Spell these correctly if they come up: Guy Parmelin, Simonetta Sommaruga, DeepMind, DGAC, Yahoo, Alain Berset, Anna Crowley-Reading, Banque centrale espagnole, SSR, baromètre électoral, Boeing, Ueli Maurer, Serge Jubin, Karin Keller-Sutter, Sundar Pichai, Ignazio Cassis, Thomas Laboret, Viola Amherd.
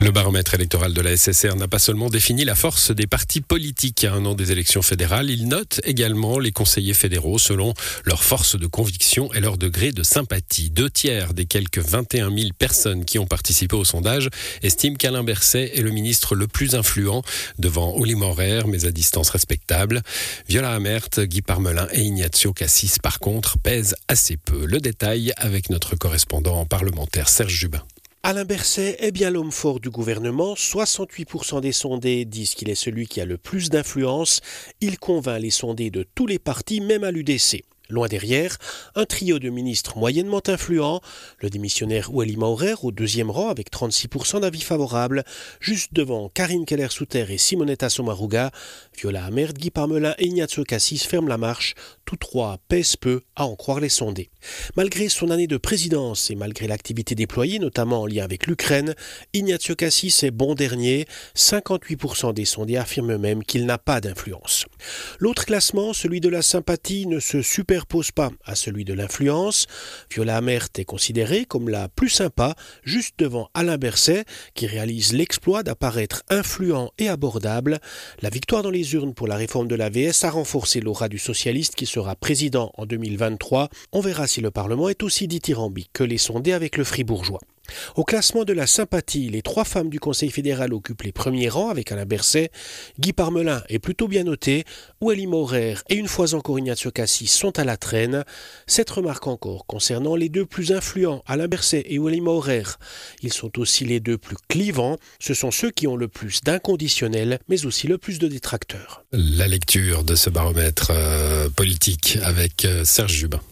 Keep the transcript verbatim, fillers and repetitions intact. Le baromètre électoral de la S S R n'a pas seulement défini la force des partis politiques à un an des élections fédérales, il note également les conseillers fédéraux selon leur force de conviction et leur degré de sympathie. Deux tiers des quelques vingt et un mille personnes qui ont participé au sondage estiment qu'Alain Berset est le ministre le plus influent devant Ueli Maurer, mais à distance respectable. Viola Amherd, Guy Parmelin et Ignazio Cassis, par contre, pèsent assez peu. Le détail avec notre correspondant parlementaire Serge Jubin. Alain Berset est bien l'homme fort du gouvernement. soixante-huit pour cent des sondés disent qu'il est celui qui a le plus d'influence. Il convainc les sondés de tous les partis, même à l'U D C. Loin derrière, un trio de ministres moyennement influents, le démissionnaire Ueli Maurer au deuxième rang avec trente-six pour cent d'avis favorables, juste devant Karin Keller-Sutter et Simonetta Sommaruga. Viola Amherd, Guy Parmelin et Ignazio Cassis ferment la marche. Tous trois pèsent peu à en croire les sondés. Malgré son année de présidence et malgré l'activité déployée, notamment en lien avec l'Ukraine, Ignazio Cassis est bon dernier. cinquante-huit pour cent des sondés affirment même qu'il n'a pas d'influence. L'autre classement, celui de la sympathie, ne se super pose pas à celui de l'influence. Viola Amherd est considérée comme la plus sympa, juste devant Alain Berset, qui réalise l'exploit d'apparaître influent et abordable. La victoire dans les urnes pour la réforme de l'A V S a renforcé l'aura du socialiste qui sera président en deux mille vingt-trois. On verra si le Parlement est aussi dithyrambique que les sondés avec le fribourgeois. Au classement de la sympathie, les trois femmes du Conseil fédéral occupent les premiers rangs avec Alain Berset. Guy Parmelin est plutôt bien noté. Ueli Maurer et une fois encore Ignazio Cassis sont à la traîne. Cette remarque encore concernant les deux plus influents, Alain Berset et Ueli Maurer. Ils sont aussi les deux plus clivants. Ce sont ceux qui ont le plus d'inconditionnels, mais aussi le plus de détracteurs. La lecture de ce baromètre euh, politique avec Serge Jubin.